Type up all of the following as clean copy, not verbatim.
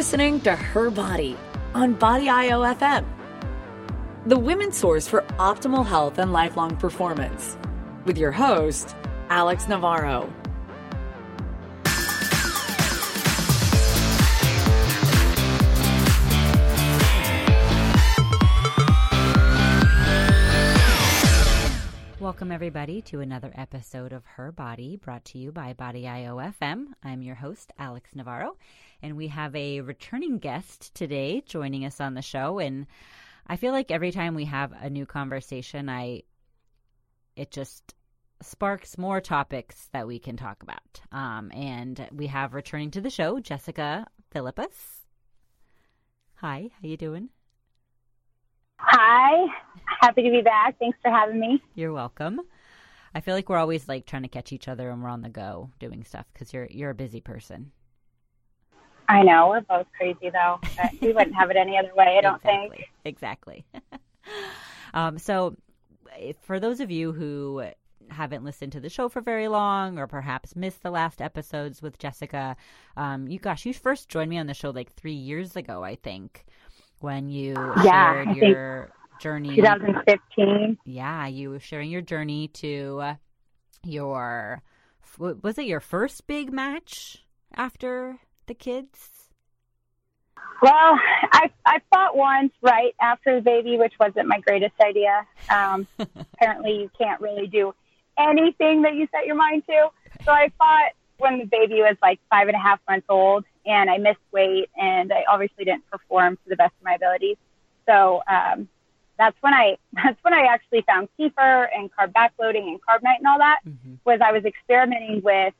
listening to Her Body on Body.io FM, the women's source for optimal health and lifelong performance, with your host, Alex Navarro. Welcome, everybody, to another episode of Her Body, brought to you by Body.io FM. I'm your host, Alex Navarro, and we have a returning guest today joining us on the show. And I feel like every time we have a new conversation, it just sparks more topics that we can talk about. And we have returning to the show, Jessica Philippus. Hi, how you doing? Hi, happy to be back. Thanks for having me. You're welcome. I feel like we're always like trying to catch each other and we're on the go doing stuff because you're a busy person. I know. We're both crazy though. But we wouldn't have it any other way, I don't think. Exactly. So for those of you who haven't listened to the show for very long or perhaps missed the last episodes with Jessica, you first joined me on the show like 3 years ago, I think. When you shared your journey. 2015. Yeah, you were sharing your journey to your, was it your first big match after the kids? Well, I fought once right after the baby, which wasn't my greatest idea. Apparently you can't really do anything that you set your mind to. So I fought when the baby was like 5.5 months old. And I missed weight, and I obviously didn't perform to the best of my abilities. So that's when I actually found Kiefer and carb backloading and Carb Night and all that. Mm-hmm. Was I was experimenting with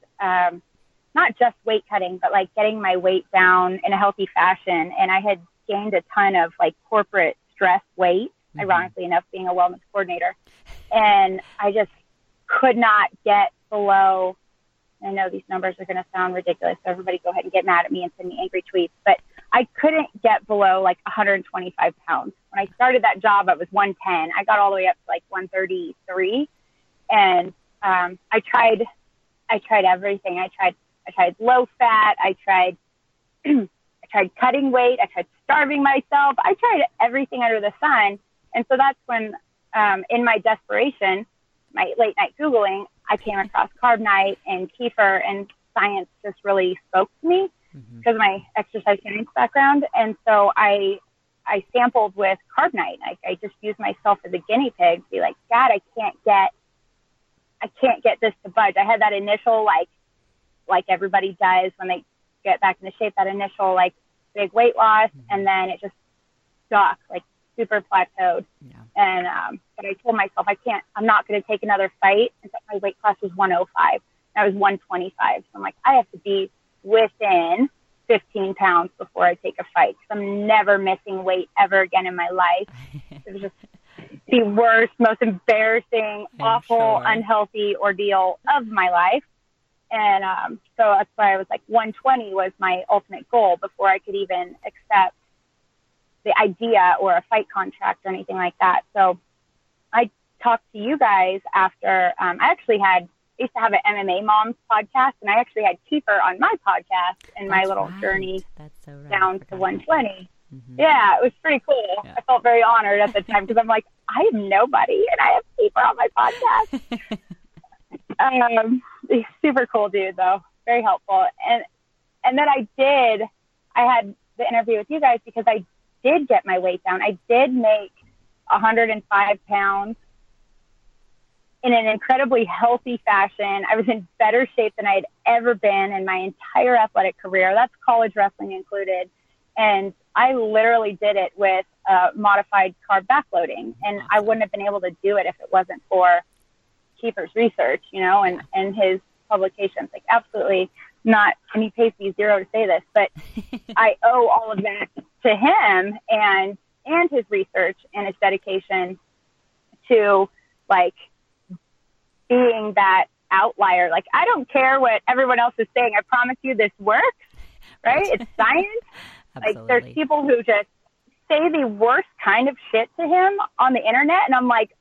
not just weight cutting, but like getting my weight down in a healthy fashion. And I had gained a ton of like corporate stress weight, mm-hmm. ironically enough, being a wellness coordinator, and I just could not get below. I know these numbers are going to sound ridiculous, so everybody go ahead and get mad at me and send me angry tweets. But I couldn't get below like 125 pounds. When I started that job, I was 110. I got all the way up to like 133. And I tried everything. I tried low fat. I tried cutting weight. I tried starving myself. I tried everything under the sun. And so that's when, in my desperation, my late night Googling, I came across Carb Night and Kiefer, and science just really spoke to me because mm-hmm. of my exercise science background. And so I sampled with Carb Night. I just used myself as a guinea pig to be like, God, I can't get this to budge. I had that initial, like everybody does when they get back into shape, that initial like big weight loss. Mm-hmm. And then it just stuck, like super plateaued. Yeah. And, but I told myself, I'm not going to take another fight. In fact, my weight class was 105 and I was 125. So I'm like, I have to be within 15 pounds before I take a fight. Cause I'm never missing weight ever again in my life. It was just the worst, most embarrassing, awful, unhealthy ordeal of my life. And, so that's why I was like 120 was my ultimate goal before I could even accept the idea or a fight contract or anything like that. So I talked to you guys after, I used to have an MMA Moms podcast, and I actually had Kiefer on my podcast and my little journey down to 120. Mm-hmm. Yeah, it was pretty cool. Yeah. I felt very honored at the time because I'm like, I am nobody and I have Kiefer on my podcast. He's super cool dude though, very helpful. And then I had the interview with you guys because I did get my weight down. I did make 105 pounds in an incredibly healthy fashion. I was in better shape than I had ever been in my entire athletic career. That's college wrestling included. And I literally did it with modified carb backloading. And I wouldn't have been able to do it if it wasn't for Kiefer's research, you know, and his publications. Like, absolutely not. And he pays me zero to say this, but I owe all of that to him and his research and his dedication to like being that outlier. Like, I don't care what everyone else is saying. I promise you this works, right? It's science. Like, there's people who just say the worst kind of shit to him on the internet. And I'm like,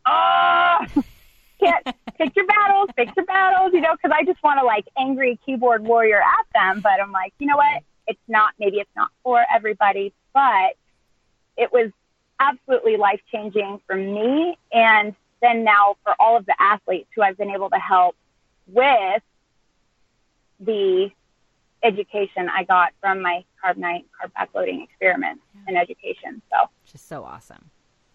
can't pick your battles, you know, cause I just want to like angry keyboard warrior at them. But I'm like, you know what? It's not, maybe it's not for everybody, but it was absolutely life-changing for me. And then now for all of the athletes who I've been able to help with the education I got from my Carb Night, carb backloading experiment and education. So just so awesome.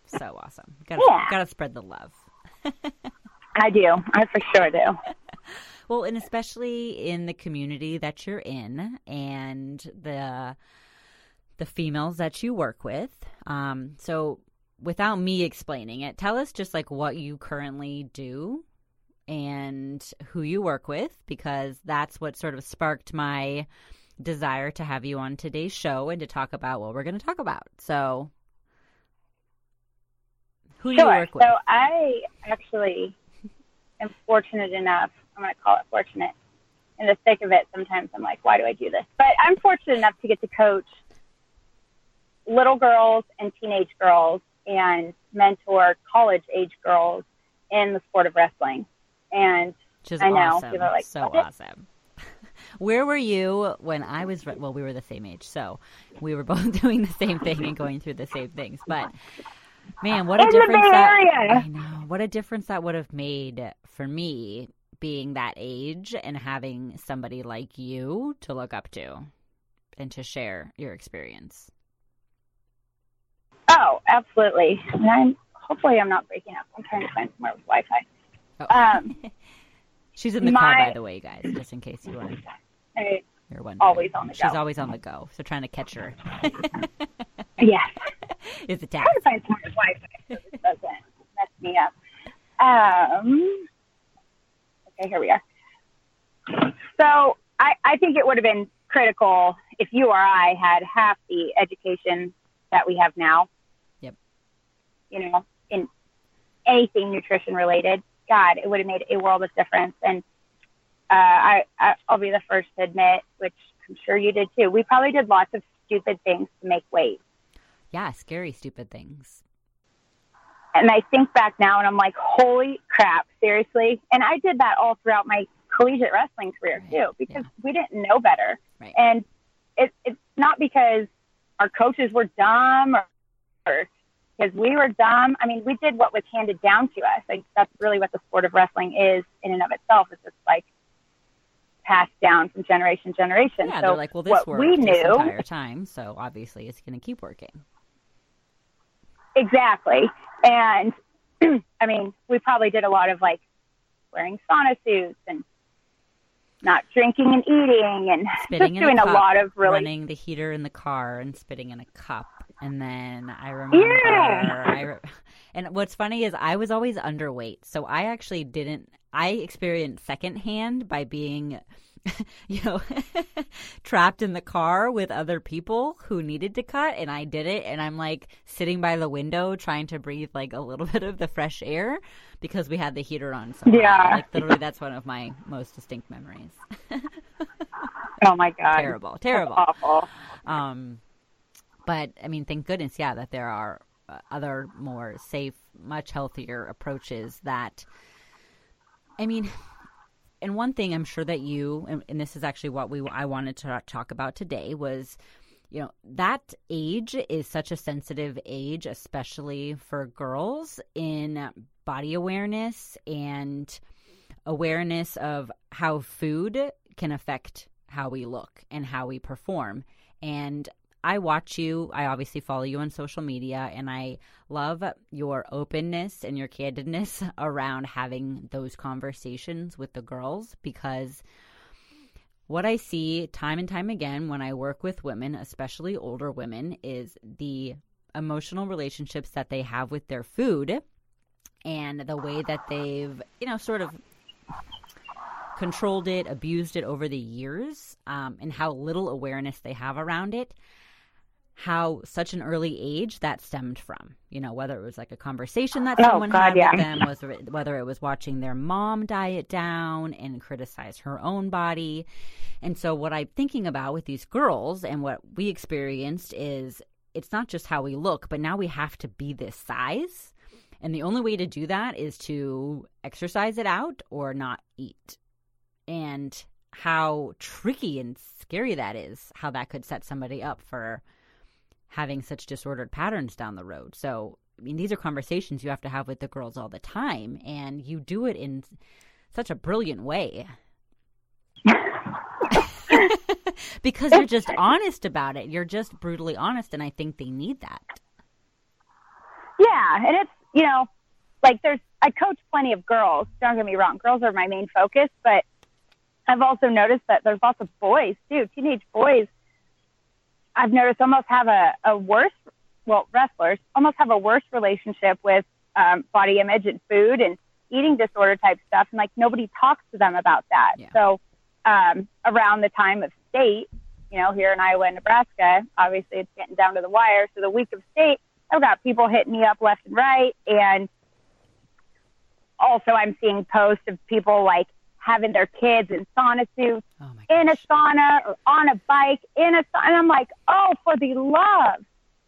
So awesome. Gotta spread the love. I do. I for sure do. Well, and especially in the community that you're in and the females that you work with. So without me explaining it, tell us just like what you currently do and who you work with, because that's what sort of sparked my desire to have you on today's show and to talk about what we're going to talk about. So who you work with. So I actually am fortunate enough, I'm going to call it fortunate, in the thick of it sometimes I'm like, why do I do this? But I'm fortunate enough to get to coach little girls and teenage girls and mentor college age girls in the sport of wrestling. And which is I know, awesome. People are like, so awesome. Where were you when I was, well, we were the same age, so we were both doing the same thing and going through the same things. But man, what a difference I know, what a difference that would have made for me being that age and having somebody like you to look up to and to share your experience. Oh, absolutely. And hopefully I'm not breaking up. I'm trying to find somewhere with Wi-Fi. She's in the car, by the way, you guys, just in case you want to. You're wondering. Always on the go. She's always on the go, so trying to catch her. Yes. It's a task. I'm trying to find some Wi-Fi so this doesn't mess me up. Okay, here we are. So I think it would have been critical if you or I had half the education that we have now. Yep. You know, in anything nutrition related. God, it would have made a world of difference. And I'll be the first to admit, which I'm sure you did too, we probably did lots of stupid things to make weight. Yeah, scary, stupid things. And I think back now and I'm like, holy crap, seriously? And I did that all throughout my collegiate wrestling career too, because we didn't know better. Right. And it's not because our coaches were dumb or because we were dumb. I mean, we did what was handed down to us. Like, that's really what the sport of wrestling is in and of itself. It's just like passed down from generation to generation. Yeah, so they're like, well, this worked we knew, this entire time, so obviously it's going to keep working. Exactly. And, I mean, we probably did a lot of, like, wearing sauna suits and not drinking and eating and spitting just doing a lot of really... Running the heater in the car and spitting in a cup. And then I remember, and what's funny is I was always underweight. So I actually I experienced secondhand by being, you know, trapped in the car with other people who needed to cut. And I did it. And I'm like sitting by the window trying to breathe like a little bit of the fresh air because we had the heater on. So yeah. Like literally that's one of my most distinct memories. Oh my God. Terrible, terrible. That's awful. But, I mean, thank goodness, yeah, that there are other more safe, much healthier approaches that, I mean, and one thing I'm sure that you, and this is actually what I wanted to talk about today was, you know, that age is such a sensitive age, especially for girls in body awareness and awareness of how food can affect how we look and how we perform. And I watch you, I obviously follow you on social media, and I love your openness and your candidness around having those conversations with the girls, because what I see time and time again when I work with women, especially older women, is the emotional relationships that they have with their food and the way that they've, you know, sort of controlled it, abused it over the years, and how little awareness they have around it. How such an early age that stemmed from, you know, whether it was like a conversation that someone had with them, whether it was watching their mom diet down and criticize her own body. And so what I'm thinking about with these girls and what we experienced is it's not just how we look, but now we have to be this size. And the only way to do that is to exercise it out or not eat. And how tricky and scary that is, how that could set somebody up for having such disordered patterns down the road. So, I mean, these are conversations you have to have with the girls all the time, and you do it in such a brilliant way. Because you're just honest about it. You're just brutally honest, and I think they need that. Yeah, and it's, you know, like I coach plenty of girls. Don't get me wrong. Girls are my main focus, but I've also noticed that there's lots of boys, too. Teenage boys, I've noticed, almost have a worse, well, wrestlers almost have a worse relationship with body image and food and eating disorder type stuff. And, like, nobody talks to them about that. Yeah. So around the time of state, you know, here in Iowa and Nebraska, obviously it's getting down to the wire. So the week of state, I've got people hitting me up left and right. And also I'm seeing posts of people, like, having their kids in sauna suits, in a sauna, or on a bike, in a sauna. And I'm like, oh, for the love,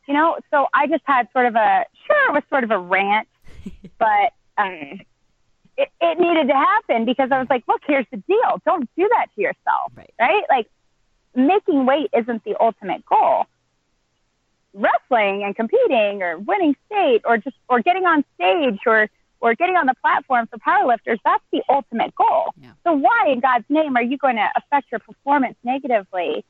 you know? So I just had sort of a rant, but it needed to happen because I was like, look, here's the deal. Don't do that to yourself, right? Like, making weight isn't the ultimate goal. Wrestling and competing or winning state or getting on stage or getting on the platform for powerlifters, that's the ultimate goal. Yeah. So why in God's name are you going to affect your performance negatively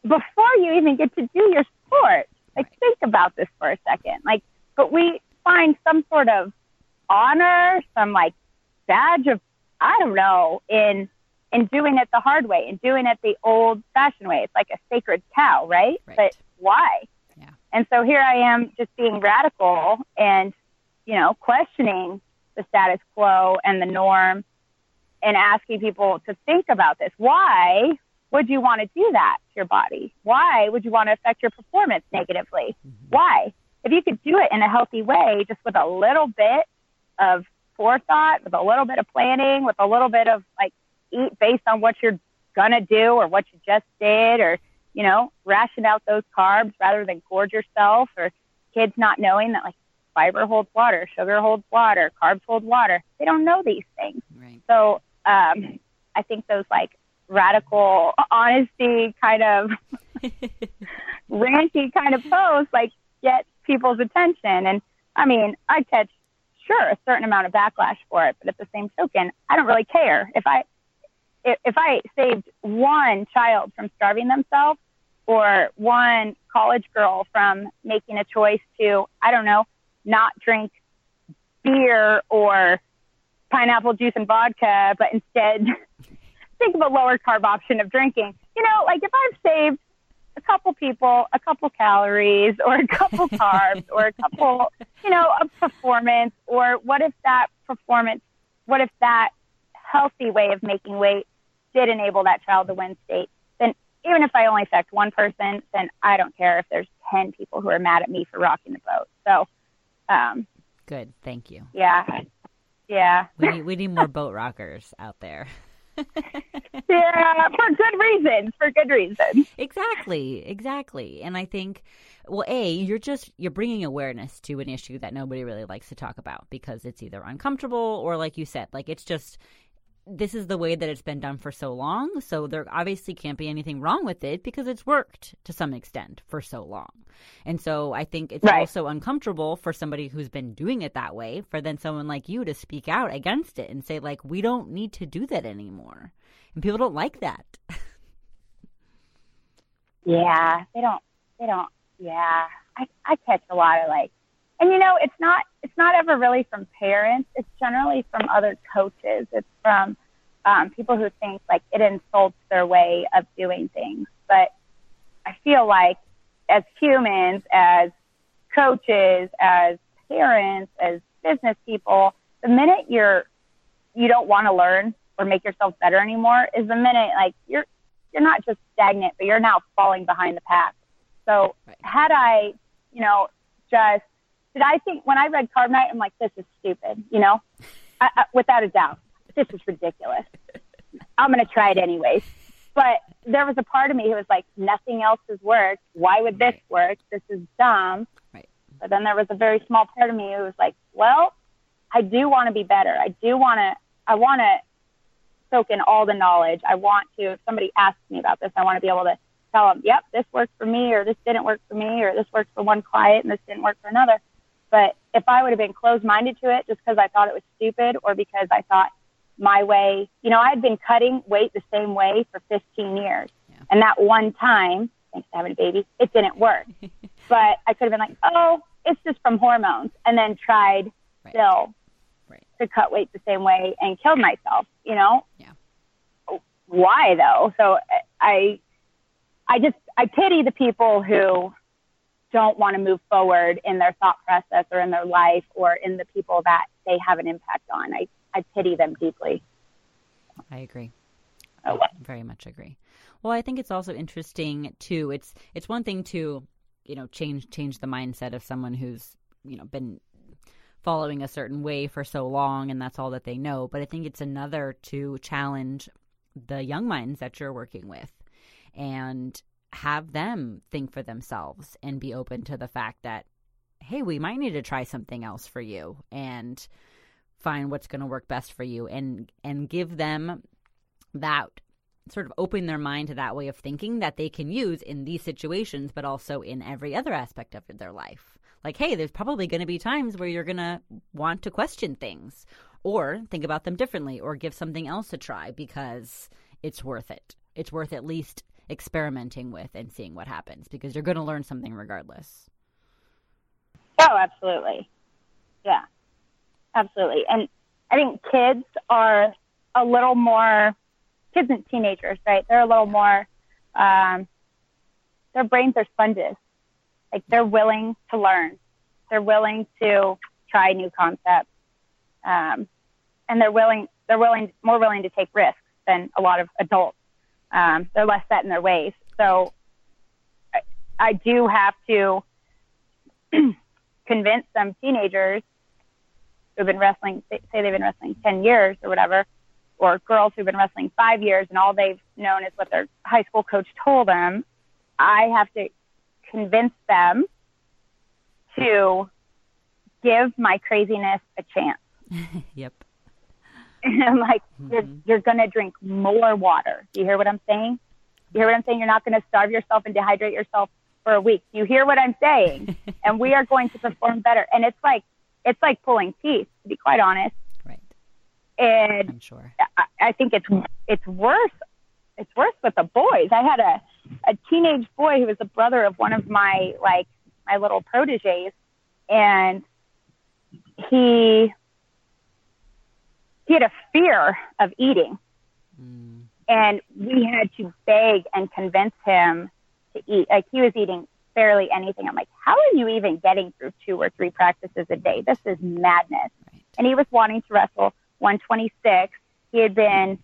before you even get to do your sport? Like, think about this for a second. Like, but we find some sort of honor, some, like, badge of, I don't know, in doing it the hard way, and doing it the old-fashioned way. It's like a sacred cow, right? But why? Yeah. And so here I am just being radical and, you know, questioning the status quo and the norm and asking people to think about this. Why would you want to do that to your body? Why would you want to affect your performance negatively? Mm-hmm. Why? If you could do it in a healthy way, just with a little bit of forethought, with a little bit of planning, with a little bit of, like, eat based on what you're going to do or what you just did, or, you know, ration out those carbs rather than gorge yourself, or kids not knowing that, like, fiber holds water, sugar holds water, carbs hold water. They don't know these things. Right. So I think those, like, radical honesty kind of ranty kind of posts, like, get people's attention. And, I mean, I catch, sure, a certain amount of backlash for it, but at the same token, I don't really care. If I saved one child from starving themselves, or one college girl from making a choice to, I don't know, not drink beer or pineapple juice and vodka, but instead think of a lower carb option of drinking. You know, like, if I've saved a couple people, a couple calories, or a couple carbs, or a couple, you know, of performance, or what if that healthy way of making weight did enable that child to win state, then even if I only affect one person, then I don't care if there's 10 people who are mad at me for rocking the boat. So, good. Thank you. Yeah. We need more boat rockers out there. Yeah, for good reasons. Exactly. And I think, well, A, you're bringing awareness to an issue that nobody really likes to talk about because it's either uncomfortable or, like you said, like, it's just, this is the way that it's been done for so long. So there obviously can't be anything wrong with it because it's worked to some extent for so long. And so I think it's also uncomfortable for somebody who's been doing it that way, for then someone like you to speak out against it and say, like, we don't need to do that anymore. And people don't like that. Yeah, they don't. Yeah. I catch a lot of, like, and, you know, it's not ever really from parents. It's generally from other coaches. It's from people who think, like, it insults their way of doing things. But I feel like as humans, as coaches, as parents, as business people, the minute you don't want to learn or make yourself better anymore is the minute, like, you're not just stagnant, but you're now falling behind the pack. So had I, you know, just, did I think when I read Carb Night, I'm like, this is stupid, you know, I, without a doubt, this is ridiculous. I'm going to try it anyways. But there was a part of me who was like, nothing else has worked. Why would this work? This is dumb. Right. But then there was a very small part of me who was like, well, I do want to be better. I want to, soak in all the knowledge. I want to, if somebody asks me about this, I want to be able to tell them, yep, this worked for me, or this didn't work for me, or this worked for one client and this didn't work for another. But if I would have been closed-minded to it just because I thought it was stupid or because I thought my way, you know, I had been cutting weight the same way for 15 years. Yeah. And that one time, thanks to having a baby, it didn't work. But I could have been like, oh, it's just from hormones, and then tried still to cut weight the same way and killed myself, you know? Yeah. Why, though? So I pity the people who don't want to move forward in their thought process or in their life or in the people that they have an impact on. I pity them deeply. I agree. I very much agree. Well, I think it's also interesting, too. It's one thing to, you know, change the mindset of someone who's, you know, been following a certain way for so long and that's all that they know. But I think it's another to challenge the young minds that you're working with and have them think for themselves and be open to the fact that, hey, we might need to try something else for you and find what's going to work best for you, and give them that, sort of open their mind to that way of thinking that they can use in these situations, but also in every other aspect of their life. Like, hey, there's probably going to be times where you're going to want to question things or think about them differently or give something else a try because it's worth it. It's worth at least experimenting with and seeing what happens because you're going to learn something regardless. Oh, absolutely. Yeah, absolutely. And I think kids are a little more... Kids and teenagers, right? They're a little more, their brains are sponges. Like, they're willing to learn. They're willing to try new concepts. And more willing to take risks than a lot of adults. They're less set in their ways. So I do have to convince some teenagers who've been wrestling, say they've been wrestling 10 years or whatever, or girls who've been wrestling 5 years and all they've known is what their high school coach told them. I have to convince them to give my craziness a chance. Yep. And I'm like, you're going to drink more water. Do you hear what I'm saying? You hear what I'm saying? You're not going to starve yourself and dehydrate yourself for a week. You hear what I'm saying? And we are going to perform better. And it's like pulling teeth, to be quite honest. And I'm sure. I think it's worse with the boys. I had a teenage boy who was the brother of one of my little proteges, and he had a fear of eating, and we had to beg and convince him to eat. Like, he was eating barely anything. I'm like, how are you even getting through 2 or 3 practices a day? This is madness. Right. And he was wanting to wrestle 126. He had been,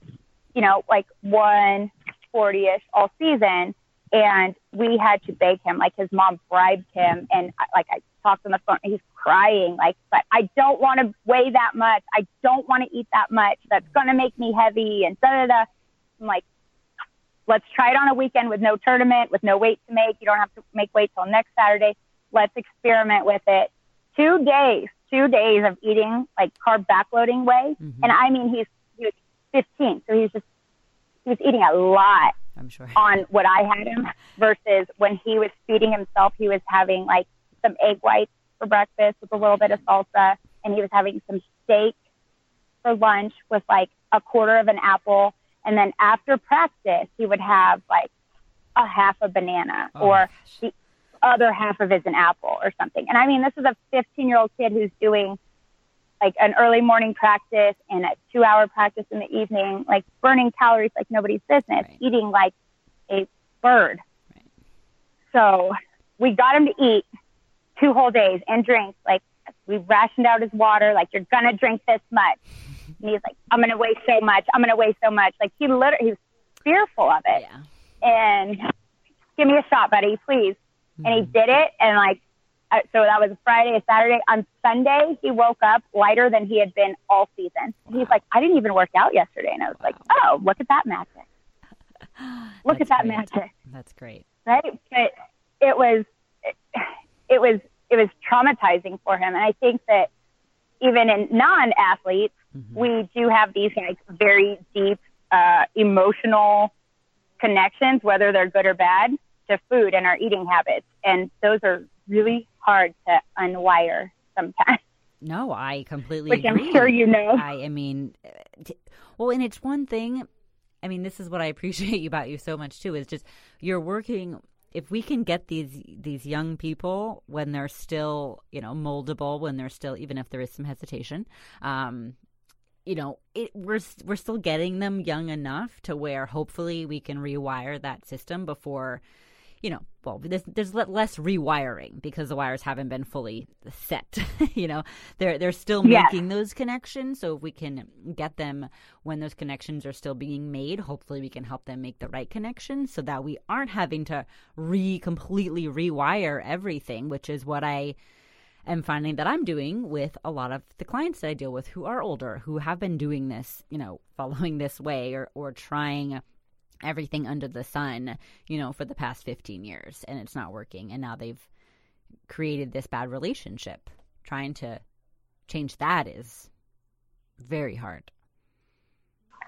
you know, like 140-ish all season, and we had to beg him. Like, his mom bribed him, and I talked on the phone, and he's crying. Like, but I don't want to weigh that much. I don't want to eat that much. That's gonna make me heavy. And da-da-da. I'm like, let's try it on a weekend with no tournament, with no weight to make. You don't have to make weight till next Saturday. Let's experiment with it. 2 days of eating like carb backloading way. Mm-hmm. And I mean, he was 15. So he was eating a lot, I'm sure, on what I had him versus when he was feeding himself, he was having like some egg whites for breakfast with a little bit of salsa. And he was having some steak for lunch with like a quarter of an apple. And then after practice, he would have like a half a banana or the other half of is an apple or something. And I mean, this is a 15-year-old kid who's doing like an early morning practice and a 2-hour practice in the evening, like burning calories like nobody's business, eating like a bird. Right. So we got him to eat 2 whole days and drink. Like, we rationed out his water. Like, you're going to drink this much. And he's like, I'm going to weigh so much. I'm going to weigh so much. Like, he was fearful of it. Yeah. And give me a shot, buddy, please. And he did it, and like, so that was Friday, a Saturday. On Sunday, he woke up lighter than he had been all season. And he's like, I didn't even work out yesterday. And I was like, oh, look at that magic. Look at that magic. That's great. Right? But it was traumatizing for him. And I think that even in non-athletes, we do have these like very deep emotional connections, whether they're good or bad, to food and our eating habits. And those are really hard to unwire sometimes. No, I completely agree. Which I'm sure you know. Well, and it's one thing. I mean, this is what I appreciate about you so much, too, is just you're working. If we can get these young people when they're still, moldable, when they're still, even if there is some hesitation, we're still getting them young enough to where hopefully we can rewire that system before, there's less rewiring because the wires haven't been fully set. They're still making those connections. So if we can get them when those connections are still being made, hopefully we can help them make the right connections so that we aren't having to completely rewire everything, which is what I am finding that I'm doing with a lot of the clients that I deal with who are older, who have been doing this, following this way or trying everything under the sun, for the past 15 years, and it's not working. And now they've created this bad relationship. Trying to change that is very hard.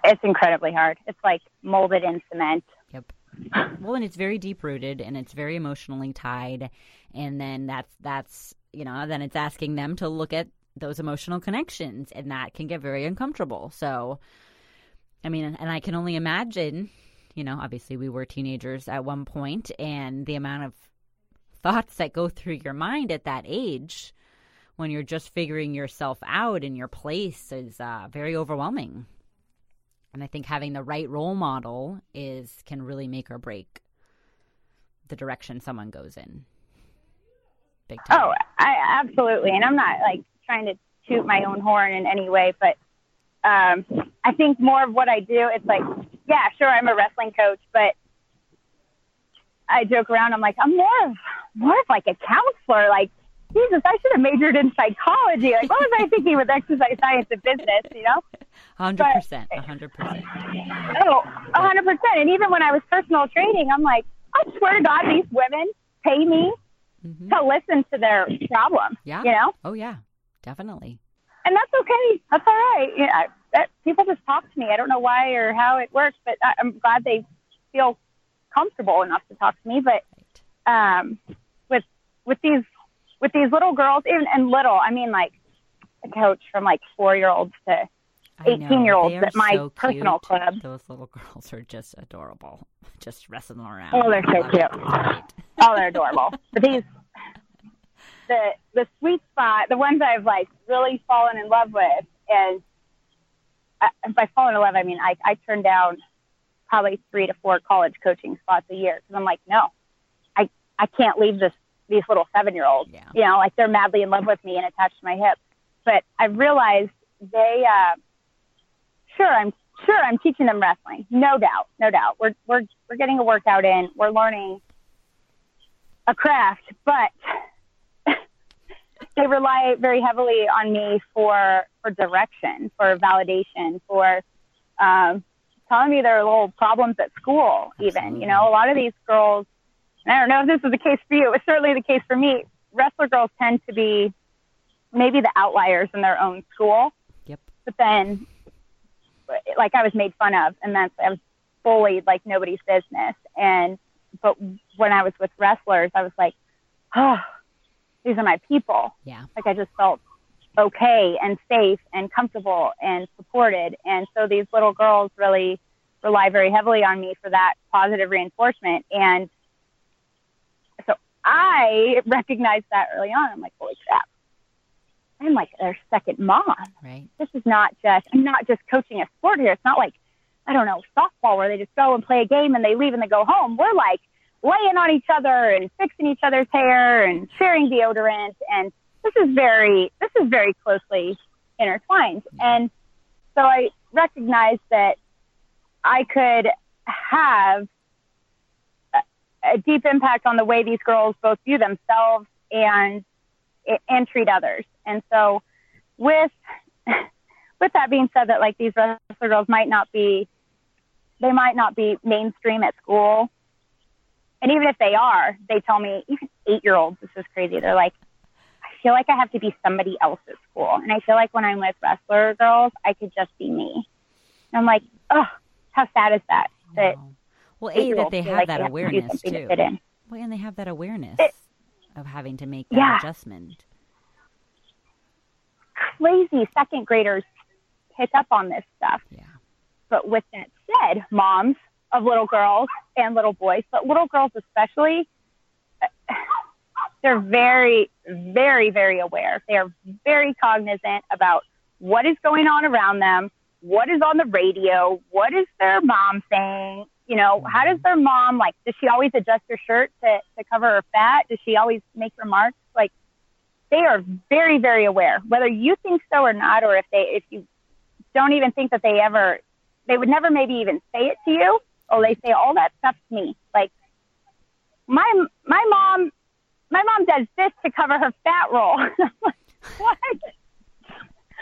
It's incredibly hard. It's like molded in cement. Yep. Well, and it's very deep rooted and it's very emotionally tied. And then then it's asking them to look at those emotional connections, and that can get very uncomfortable. So, and I can only imagine, obviously we were teenagers at one point, and the amount of thoughts that go through your mind at that age when you're just figuring yourself out and your place is very overwhelming. And I think having the right role model can really make or break the direction someone goes in. Big time. Oh, absolutely. And I'm not trying to toot my own horn in any way, but I think more of what I do, it's I'm a wrestling coach, but I joke around. I'm I'm more of a counselor. Jesus, I should have majored in psychology. What was I thinking with exercise science and business, 100%. Oh, 100%. And even when I was personal training, I'm I swear to God, these women pay me mm-hmm. to listen to their problem. Yeah. Oh, yeah, definitely. And that's okay. That's all right. People just talk to me. I don't know why or how it works, but I'm glad they feel comfortable enough to talk to me. But with these little girls, I coach from 4-year-olds to 18-year-olds at my personal club. Those little girls are just adorable, just wrestling around. Oh, they're so cute. Oh, they're adorable. But these. The sweet spot, the ones I've really fallen in love with, and by falling in love, I turn down probably 3 to 4 college coaching spots a year because I'm no, I can't leave these little 7-year-olds. Yeah. They're madly in love with me and attached to my hip. But I realized they, I'm teaching them wrestling, no doubt. We're getting a workout in, we're learning a craft, but they rely very heavily on me for direction, for validation, for telling me their little problems at school even. A lot of these girls, and I don't know if this is the case for you, it was certainly the case for me, wrestler girls tend to be maybe the outliers in their own school. Yep. But then, I was made fun of, and I was bullied like nobody's business. But when I was with wrestlers, I was oh, these are my people. Yeah. I just felt okay and safe and comfortable and supported. And so these little girls really rely very heavily on me for that positive reinforcement. And so I recognized that early on. I'm holy crap. I'm their second mom. Right. This is I'm not just coaching a sport here. It's not softball where they just go and play a game and they leave and they go home. We're laying on each other and fixing each other's hair and sharing deodorant. And this is very closely intertwined. And so I recognized that I could have a deep impact on the way these girls both view themselves and treat others. And so with that being said, that these wrestler girls might not be mainstream at school. And even if they are, they tell me, even 8-year-olds, this is crazy. They're I feel I have to be somebody else at school. And I feel when I'm with wrestler girls, I could just be me. And I'm oh, how sad is that? That well, A, that they have like that they awareness, have too. To well, and they have that awareness of having to make that adjustment. Crazy second graders pick up on this stuff. Yeah. But with that said, moms of little girls and little boys, but little girls especially, they're very, very, very aware. They are very cognizant about what is going on around them, what is on the radio, what is their mom saying, you know, mm-hmm. how does their mom, like, does she always adjust her shirt to cover her fat? Does she always make remarks? Like, they are very, very aware, whether you think so or not, or if you don't even think that they ever, they would never maybe even say it to you, or they say all that stuff to me. Like, my mom does this to cover her fat roll. What?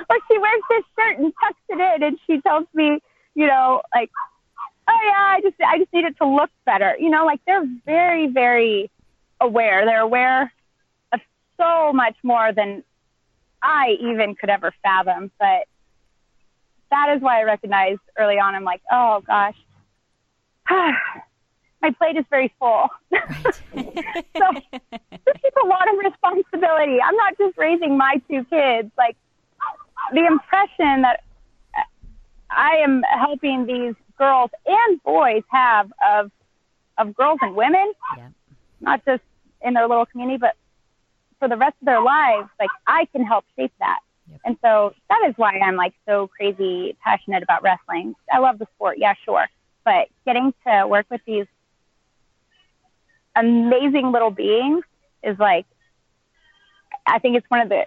Or she wears this shirt and tucks it in, and she tells me, you know, like, oh yeah, I just need it to look better. You know, like, they're very, very aware. They're aware of so much more than I even could ever fathom. But that is why I recognized early on, I'm like, oh gosh, my plate is very full. Right. So this is a lot of responsibility. I'm not just raising my two kids. Like, the impression that I am helping these girls and boys have of girls and women, not just in their little community, but for the rest of their lives, like, I can help shape that. Yep. And so that is why I'm, like, so crazy passionate about wrestling. I love the sport. Yeah, sure. But getting to work with these amazing little beings is, like, I think it's one of the,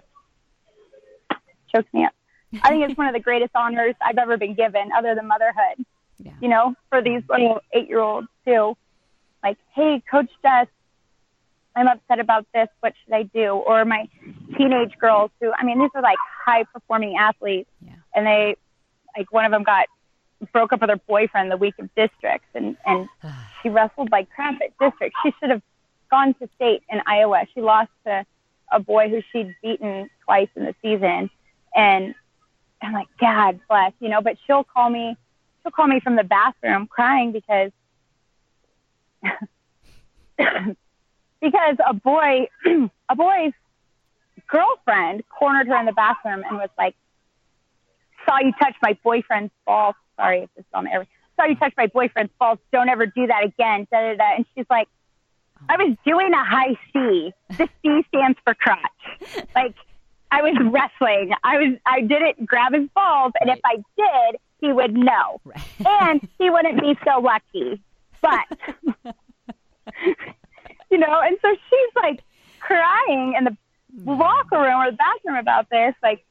chokes me up. I think it's one of the greatest honors I've ever been given, other than motherhood. Yeah. You know, for these little 8-year-olds too. Like, hey, Coach Jess, I'm upset about this. What should I do? Or my teenage girls who, I mean, these are like high performing athletes, and they, like, one of them broke up with her boyfriend the week of districts, and she wrestled like crap at districts. She should have gone to state in Iowa. She lost to a boy who she'd beaten twice in the season. And I'm like, God bless, you know, but she'll call me from the bathroom crying because a boy's girlfriend cornered her in the bathroom and was like, saw you touch my boyfriend's balls. Sorry if this is on the air. Saw you touch my boyfriend's balls. Don't ever do that again. Da, da, da. And she's like, I was doing a high C. The C stands for crotch. Like, I was wrestling. I didn't grab his balls, and if I did, he would know. Right. And he wouldn't be so lucky. But, you know, and so she's, like, crying in the locker room or the bathroom about this. Like,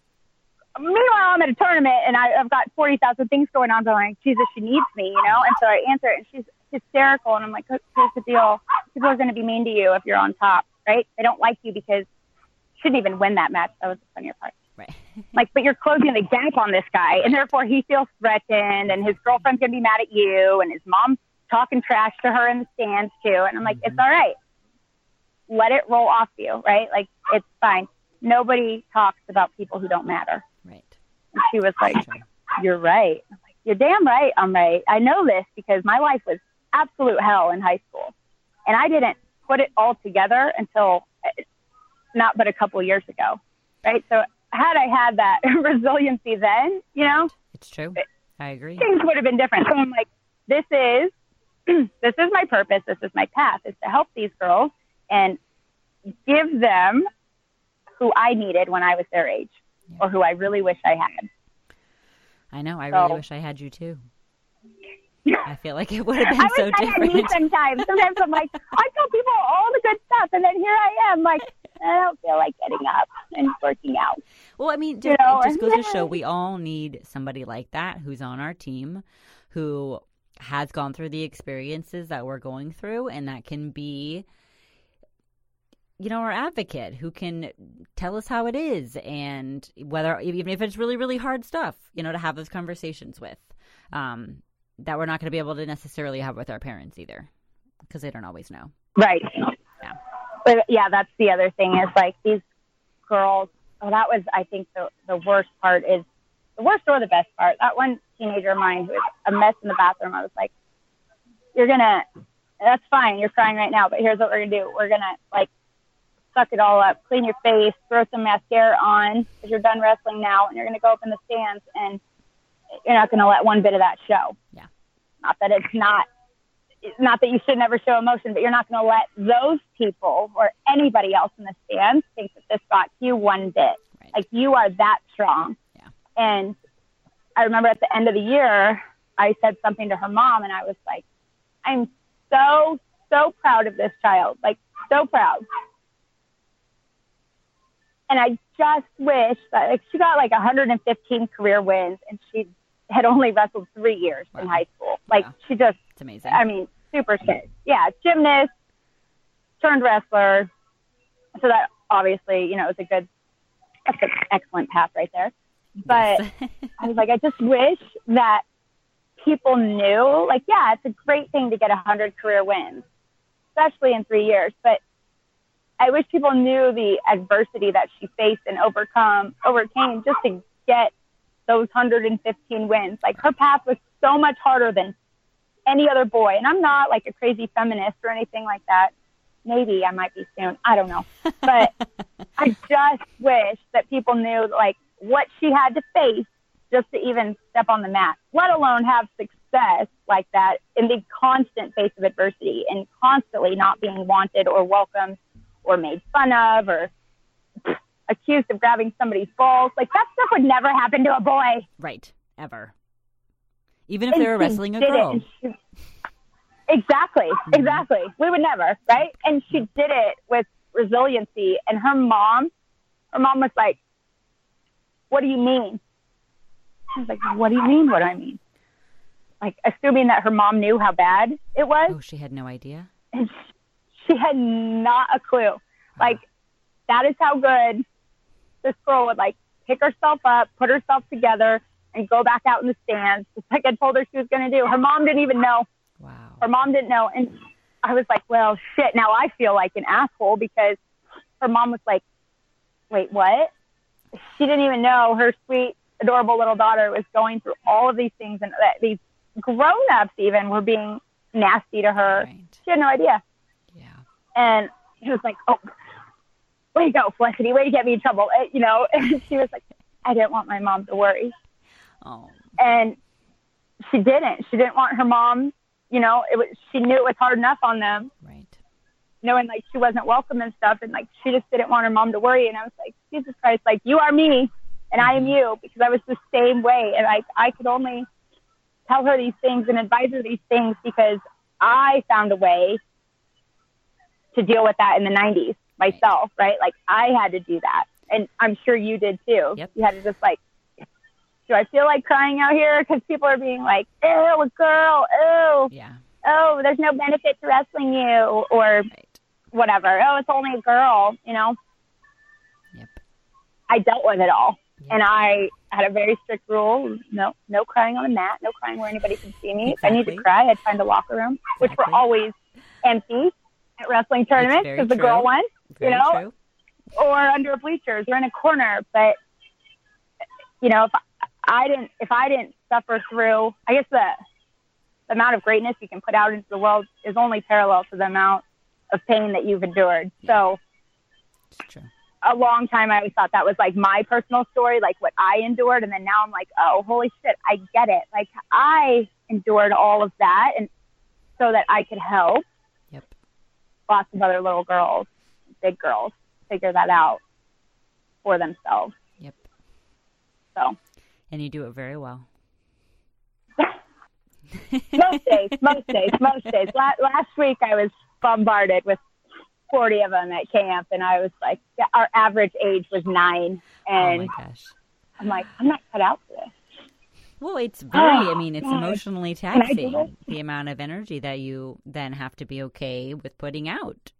meanwhile, I'm at a tournament, and I've got 40,000 things going on, but I'm like, Jesus, she needs me, you know? And so I answer it, and she's hysterical, and I'm like, here's the deal. People are going to be mean to you if you're on top, right? They don't like you because shouldn't even win that match. That was the funnier part. Right. Like, but you're closing the gap on this guy, and therefore he feels threatened, and his girlfriend's going to be mad at you, and his mom's talking trash to her in the stands, too. And I'm like, it's all right. Let it roll off you, right? Like, it's fine. Nobody talks about people who don't matter. Right. And she was like, you're right. I'm like, you're damn right. I'm right. I know this because my life was absolute hell in high school. And I didn't put it all together until not but a couple years ago, right? So had I had that resiliency then, you know, it's true. I agree. Things would have been different. So I'm like, this is my purpose. This is my path, is to help these girls and give them who I needed when I was their age, or who I really wish I had. I know. I really wish I had you too. I feel like it would have been so different. I wish I had me sometimes. Sometimes I'm like, I tell people all the good stuff, and then here I am, like, I don't feel like getting up and working out. Well, I mean, it just goes to show we all need somebody like that who's on our team, who has gone through the experiences that we're going through, and that can be, you know, our advocate, who can tell us how it is, and whether, even if it's really, really hard stuff, you know, to have those conversations with. That we're not going to be able to necessarily have with our parents either, because they don't always know. Right. Yeah. But yeah, that's the other thing is, like, these girls, that was, I think the worst part is the worst or the best part. That one teenager mind with a mess in the bathroom. I was like, that's fine. You're crying right now, but here's what we're going to do. We're going to, like, suck it all up, clean your face, throw some mascara on because you're done wrestling now, and you're going to go up in the stands, and you're not going to let one bit of that show. Yeah. Not that you should never show emotion, but you're not going to let those people or anybody else in the stands think that this got you one bit. Right. Like, you are that strong. Yeah. And I remember at the end of the year, I said something to her mom, and I was like, I'm so proud of this child. Like, so proud. And I just wish that, like, she got like 115 career wins, and she had only wrestled 3 years in high school. Like, she just, it's amazing. I mean, super kid. Yeah, gymnast, turned wrestler. So that obviously, you know, it was that's an excellent path right there. But yes. I was like, I just wish that people knew, like, yeah, it's a great thing to get 100 career wins, especially in 3 years. But I wish people knew the adversity that she faced and overcame just to get those 115 wins. Like, her path was so much harder than any other boy. And I'm not like a crazy feminist or anything like that. Maybe I might be soon. I don't know. But I just wish that people knew, like, what she had to face just to even step on the mat, let alone have success like that in the constant face of adversity and constantly not being wanted or welcomed or made fun of or accused of grabbing somebody's balls. Like, that stuff would never happen to a boy. Right. Ever. Even if they were wrestling a girl. Exactly. Mm-hmm. Exactly. We would never. Right. And she did it with resiliency. And her mom was like, what do you mean? I was like, what do you mean? What do I mean? Like, assuming that her mom knew how bad it was. Oh, she had no idea. And she had not a clue. Wow. Like, that is how good this girl would, like, pick herself up, put herself together, and go back out in the stands. Just like I told her she was going to do. Her mom didn't even know. Wow. Her mom didn't know. And I was like, well, shit, now I feel like an asshole because her mom was like, wait, what? She didn't even know her sweet, adorable little daughter was going through all of these things, and that these grown-ups even were being nasty to her. Right. She had no idea. Yeah. And she was like, oh, way to go, Felicity, way to get me in trouble. You know, and she was like, I didn't want my mom to worry. Oh. And she didn't. She didn't want her mom, you know, she knew it was hard enough on them. Right. Knowing, like, she wasn't welcome and stuff, and, like, she just didn't want her mom to worry. And I was like, Jesus Christ, like, you are me. And I am you, because I was the same way. And I could only tell her these things and advise her these things because I found a way to deal with that in the 90s myself, right? Like, I had to do that. And I'm sure you did, too. Yep. You had to just, like, do I feel like crying out here? Because people are being like, ew, a girl, ew. Yeah. Oh, there's no benefit to wrestling you or whatever. Oh, it's only a girl, you know? Yep. I dealt with it all. And I had a very strict rule, no crying on the mat, no crying where anybody could see me. Exactly. If I needed to cry, I'd find a locker room, which were always empty at wrestling tournaments because the girl won, very you know, true. Or under bleachers or in a corner. But, you know, if I didn't suffer through, I guess the amount of greatness you can put out into the world is only parallel to the amount of pain that you've endured. So it's true. A long time I always thought that was, like, my personal story, like, what I endured. And then now I'm like, oh, holy shit, I get it. Like, I endured all of that, and so that I could help lots of other little girls, big girls, figure that out for themselves. Yep. So. And you do it very well. Most days. Last week I was bombarded with 40 of them at camp, and I was like, our average age was 9, and oh my gosh. I'm like, I'm not cut out for this. Well, it's very, emotionally taxing, the amount of energy that you then have to be okay with putting out.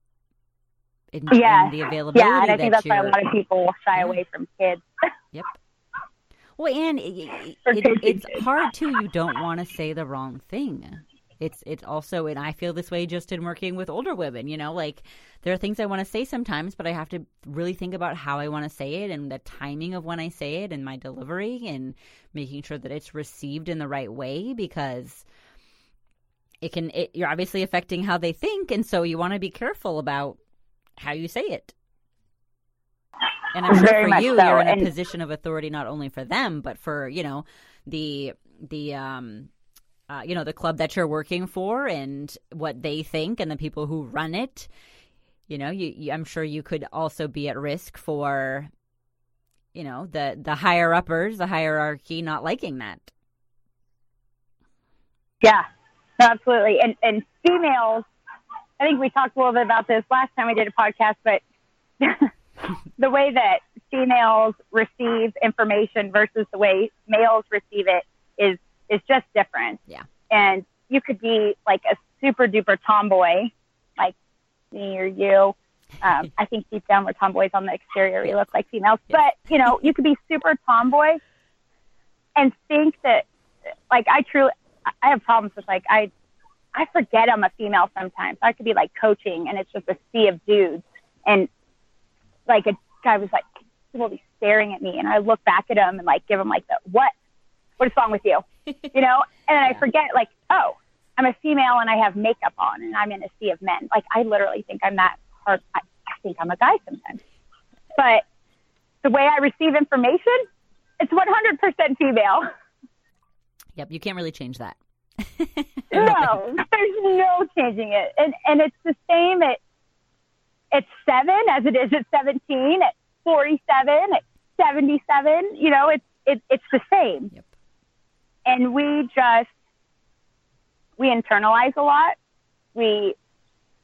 And the availability. Yeah, and I think that's why a lot of people shy away from kids. Yep. Well, and it's hard, too. You don't want to say the wrong thing. It's also, and I feel this way just in working with older women, you know, like there are things I want to say sometimes, but I have to really think about how I want to say it and the timing of when I say it and my delivery and making sure that it's received in the right way, because you're obviously affecting how they think. And so you want to be careful about how you say it. And I'm sure for you, so. You're in a position of authority, not only for them, but for, you know, the club that you're working for and what they think and the people who run it. You know, I'm sure you could also be at risk for, you know, the higher uppers, the hierarchy not liking that. Yeah, absolutely. And females, I think we talked a little bit about this last time we did a podcast, but the way that females receive information versus the way males receive it is just different. Yeah. And you could be like a super duper tomboy, like me or you. I think deep down we're tomboys on the exterior. We look like females, but you know, you could be super tomboy and think that like, I have problems with like, I forget I'm a female sometimes. I could be like coaching and it's just a sea of dudes. And like a guy was like, people be staring at me. And I look back at him and like, give him like the, what is wrong with you? You know? And I forget, like, oh, I'm a female and I have makeup on and I'm in a sea of men. Like, I literally think I'm that hard. I think I'm a guy sometimes. But the way I receive information, it's 100% female. Yep, you can't really change that. No, there's no changing it. And it's the same at 7 as it is at 17, at 47, at 77. You know, it's the same. Yep. And we internalize a lot. We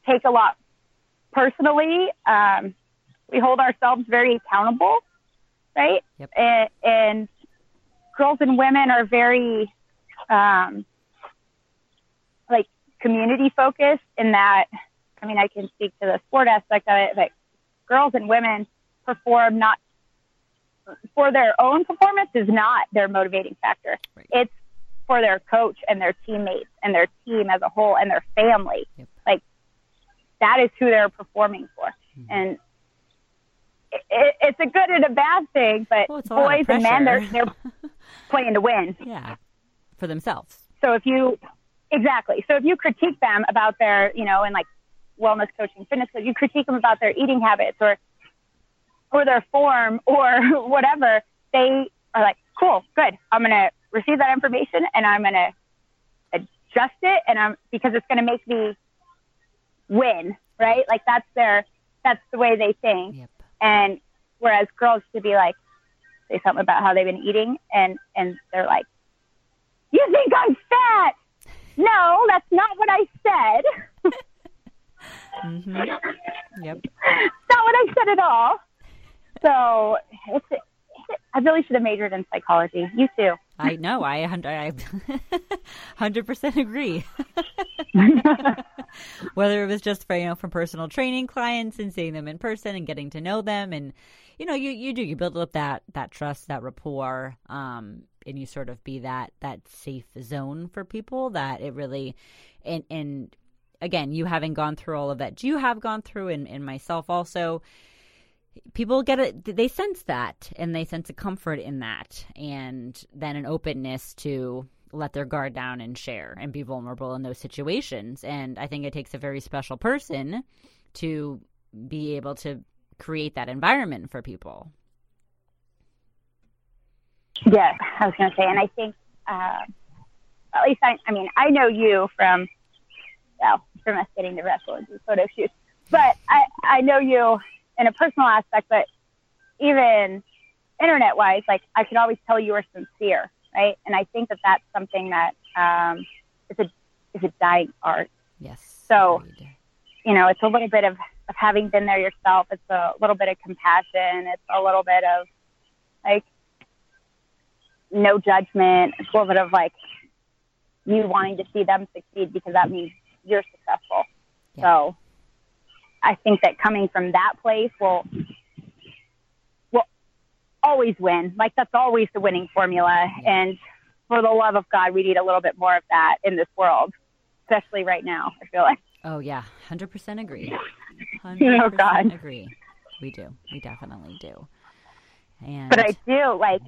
take a lot personally. We hold ourselves very accountable, right? Yep. And girls and women are very, like community focused in that. I mean, I can speak to the sport aspect of it, but girls and women perform not for their own performance is not their motivating factor. Right. It's for their coach and their teammates and their team as a whole and their family. Yep. Like that is who they're performing for. Mm-hmm. And it's a good and a bad thing, but boys and men, they're playing to win. Yeah, for themselves. So if you critique them about their, you know, and like wellness coaching, fitness coaching, you critique them about their eating habits or their form or whatever, they are like, cool, good. I'm going to receive that information and I'm going to adjust it. And because it's going to make me win, right? Like that's the way they think. Yep. And whereas girls should be like, say something about how they've been eating and they're like, you think I'm fat? No, that's not what I said. Mm-hmm. Yep. Not what I said at all. So I really should have majored in psychology. You too. I know. I 100% agree. Whether it was just for, you know, from personal training clients and seeing them in person and getting to know them. And, you know, you build up that trust, that rapport, and you sort of be that safe zone for people that it really, and again, you having gone through all of that, you have gone through and myself also, people get it. They sense that and they sense a comfort in that and then an openness to let their guard down and share and be vulnerable in those situations. And I think it takes a very special person to be able to create that environment for people. Yeah, I was going to say, and I think at least I know you from us getting to wrestle and do photo shoots, but I know you in a personal aspect, but even internet-wise, like I could always tell you were sincere, right? And I think that that's something that is a dying art. Yes. So, you know, it's a little bit of having been there yourself. It's a little bit of compassion. It's a little bit of like no judgment. It's a little bit of like you wanting to see them succeed because that means you're successful. Yeah. So I think that coming from that place will always win. Like that's always the winning formula. Yeah. And for the love of God, we need a little bit more of that in this world. especially right now, I feel like. Oh, yeah. 100% agree. 100% agree. We do. We definitely do. And... But I do, like,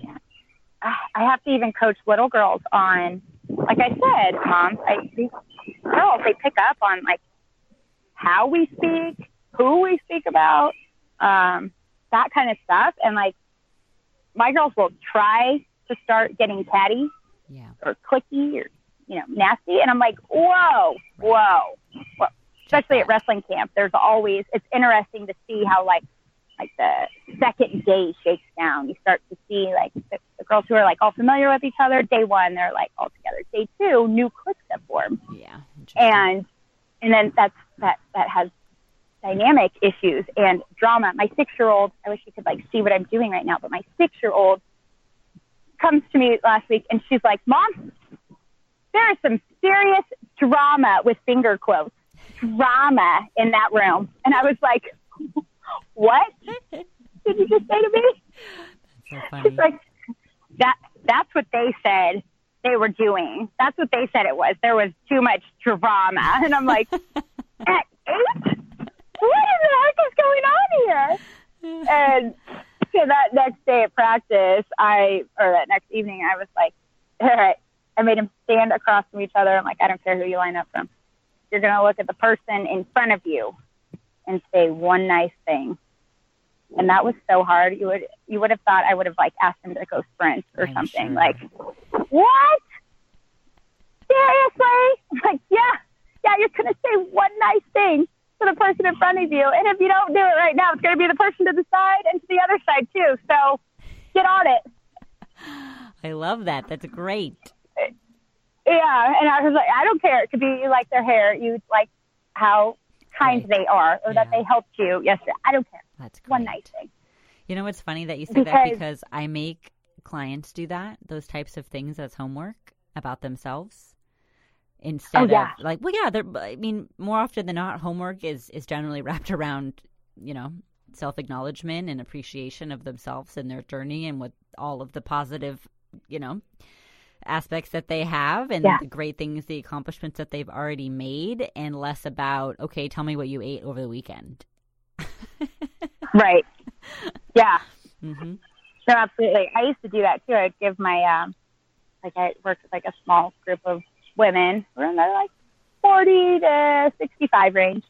I have to even coach little girls on, like I said, moms, these girls, they pick up on, like, how we speak, who we speak about, that kind of stuff. And, like, my girls will try to start getting catty or clicky or, you know, nasty. And I'm like, whoa. Especially at wrestling camp, there's always, it's interesting to see how, like the second day shakes down. You start to see, like, the girls who are, like, all familiar with each other. Day one, they're, like, all together. Day two, new cliques have formed. Yeah. And then that has dynamic issues and drama. My 6-year-old, I wish you could, like, see what I'm doing right now, but my 6-year-old comes to me last week, and she's like, Mom, there is some serious drama with finger quotes. Drama in that room. And I was like, what did you just say to me? That's so funny. She's like, that's what they said they were doing. That's what they said it was. There was too much drama. And I'm like, at 8? What in the heck is going on here? And so that next day at practice, that next evening, I was like, all right. I made them stand across from each other. I'm like, I don't care who you line up from. You're going to look at the person in front of you and say one nice thing. And that was so hard. You would have thought I would have, like, asked him to go sprint or something. Sure. Like, what? Seriously? I'm like, yeah, you're going to say one nice thing to the person in front of you. And if you don't do it right now, it's going to be the person to the side and to the other side too. So get on it. I love that. That's great. Yeah, and I was like, I don't care. It could be you like their hair, you like how kind they are, or that they helped you yesterday. I don't care. That's great. One nice thing. You know, it's funny that you say that because I make clients do that, those types of things as homework about themselves instead of like, well, I mean, more often than not, homework is generally wrapped around, you know, self-acknowledgement and appreciation of themselves and their journey and with all of the positive, you know, aspects that they have and the great things, the accomplishments that they've already made, and less about, okay, tell me what you ate over the weekend. Right. Yeah. Mm-hmm. No, absolutely. I used to do that too. I'd give my, I worked with like a small group of women. We're in the like 40 to 65 range.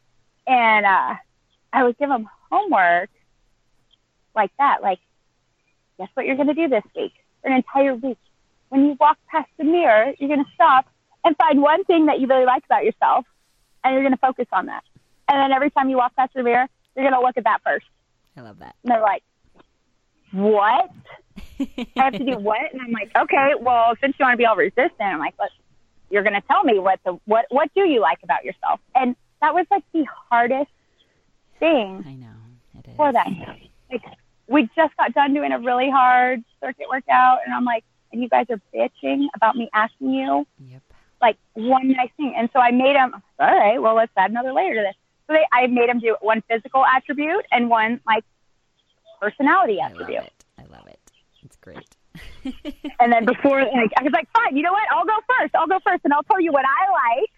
And I would give them homework like that. Like, guess what you're going to do this week? An entire week. When you walk past the mirror, you're going to stop and find one thing that you really like about yourself, and you're going to focus on that. And then every time you walk past the mirror, you're going to look at that first. I love that. And they're like, what? I have to do what? And I'm like, okay, well, since you want to be all resistant, I'm like, look, you're going to tell me what do you like about yourself? And that was like the hardest thing. I know. It is. For them. Like, we just got done doing a really hard circuit workout, and I'm like, and you guys are bitching about me asking you like one nice thing. And so I made them, all right, well, let's add another layer to this. So I made them do one physical attribute and one like personality attribute. I love it. It's great. And then before, like, I was like, fine, you know what? I'll go first. And I'll tell you what I like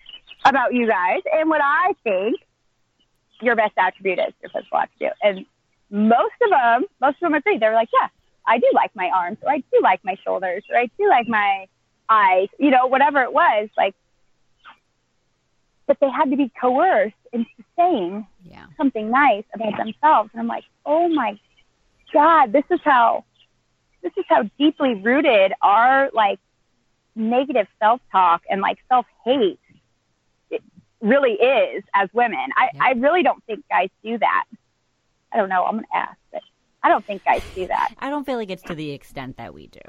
about you guys and what I think your best attribute is, your physical attribute. And most of them agreed. They were like, yeah. I do like my arms, or I do like my shoulders, or I do like my eyes, you know, whatever it was, like, but they had to be coerced into saying something nice about themselves. And I'm like, oh my God, this is how deeply rooted our like negative self-talk and like self-hate it really is as women. I really don't think guys do that. I don't know. I'm going to ask, but I don't think guys do that. I don't feel like it's to the extent that we do,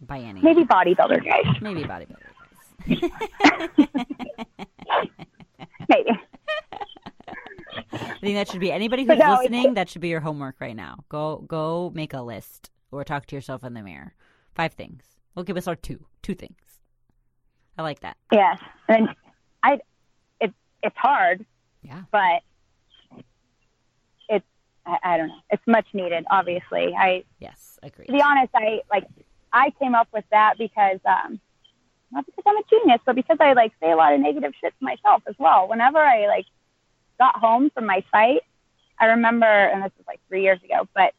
by any means. Maybe bodybuilder guys. Maybe. I think that should be anybody who's listening. That should be your homework right now. Go make a list or talk to yourself in the mirror. 5 things. We'll give us our two things. I like that. Yes, and it's hard. Yeah, but. I don't know. It's much needed, obviously. Yes, agreed. To be honest, I came up with that because not because I'm a genius, but because I like say a lot of negative shit to myself as well. Whenever I like got home from my fight, I remember, and this was like 3 years ago, but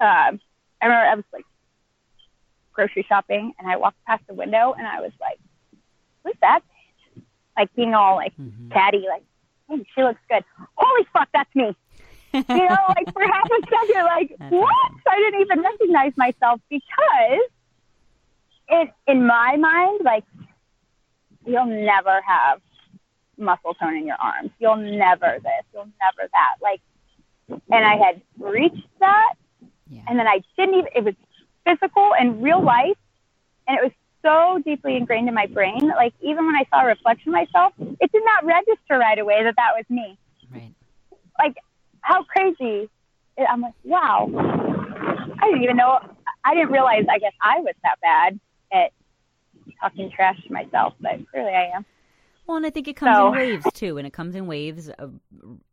I remember I was like grocery shopping and I walked past the window and I was like, who's that bitch? Like being all like catty, like, hey, she looks good. Holy fuck, that's me. You know, like for half a second, like, what? I didn't even recognize myself because it, in my mind, like, you'll never have muscle tone in your arms. You'll never this. You'll never that. Like, and I had reached that, and then I didn't even, it was physical and real life, and it was so deeply ingrained in my brain that, like, even when I saw a reflection of myself, it did not register right away that that was me. Right. Like, how crazy. I'm like, wow. I didn't even know. I didn't realize, I guess, I was that bad at talking trash to myself, but clearly I am. Well, and I think it comes in waves, too, and it comes in waves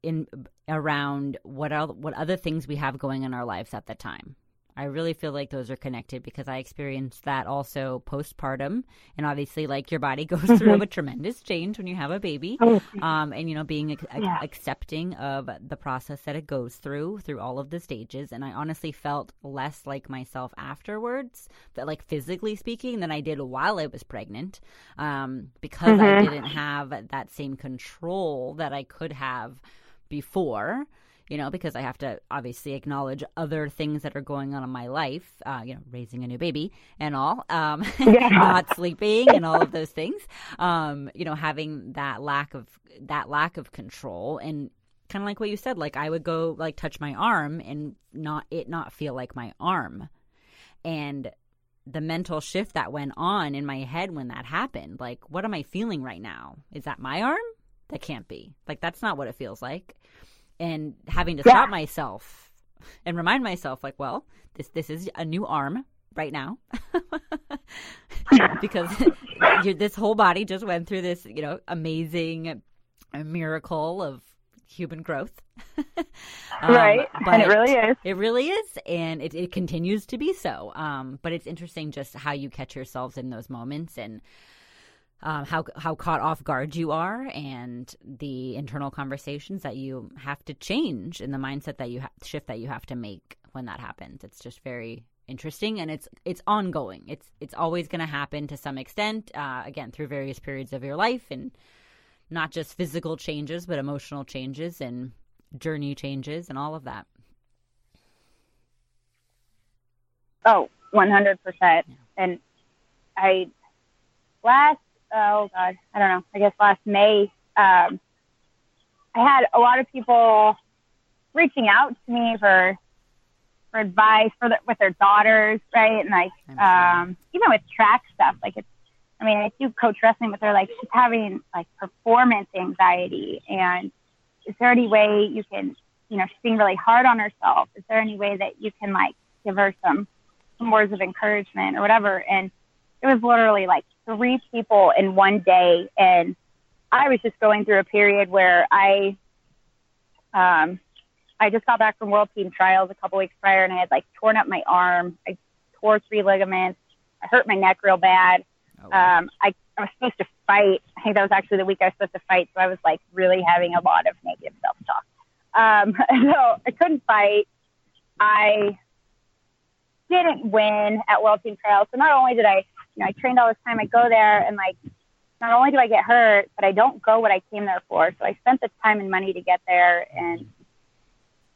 in around what other things we have going in our lives at the time. I really feel like those are connected because I experienced that also postpartum. And obviously, like, your body goes through a tremendous change when you have a baby. And, you know, being accepting of the process that it goes through all of the stages. And I honestly felt less like myself afterwards, but like physically speaking, than I did while I was pregnant because I didn't have that same control that I could have before. You know, because I have to obviously acknowledge other things that are going on in my life, you know, raising a new baby and all, not sleeping and all of those things, you know, having that lack of control. And kind of like what you said, like I would go like touch my arm and not feel like my arm. And the mental shift that went on in my head when that happened, like, what am I feeling right now? Is that my arm? That can't be. Like, that's not what it feels like. And having to stop myself and remind myself, like, well, this is a new arm right now because this whole body just went through this, you know, amazing miracle of human growth. Right. And it really is. It really is. And it continues to be so. But it's interesting just how you catch yourselves in those moments and how caught off guard you are and the internal conversations that you have to change and the mindset that you shift that you have to make when that happens. It's just very interesting and it's ongoing. It's always going to happen to some extent, again, through various periods of your life and not just physical changes, but emotional changes and journey changes and all of that. Oh, 100%. Yeah. And last May, I had a lot of people reaching out to me for advice with their daughters, right? And like, even with track stuff, like I do coach wrestling, but they're like, she's having like performance anxiety. And is there any way you can, you know, she's being really hard on herself. Is there any way that you can like give her some words of encouragement or whatever? And it was literally like 3 people in one day. And I was just going through a period where I just got back from World Team Trials a couple weeks prior and I had like torn up my arm. I tore 3 ligaments. I hurt my neck real bad. Oh, wow. I was supposed to fight. I think that was actually the week I was supposed to fight. So I was like really having a lot of negative self-talk. So I couldn't fight. I didn't win at World Team Trials. So not only did I trained all this time. I go there and like, not only do I get hurt, but I don't go what I came there for. So I spent the time and money to get there, and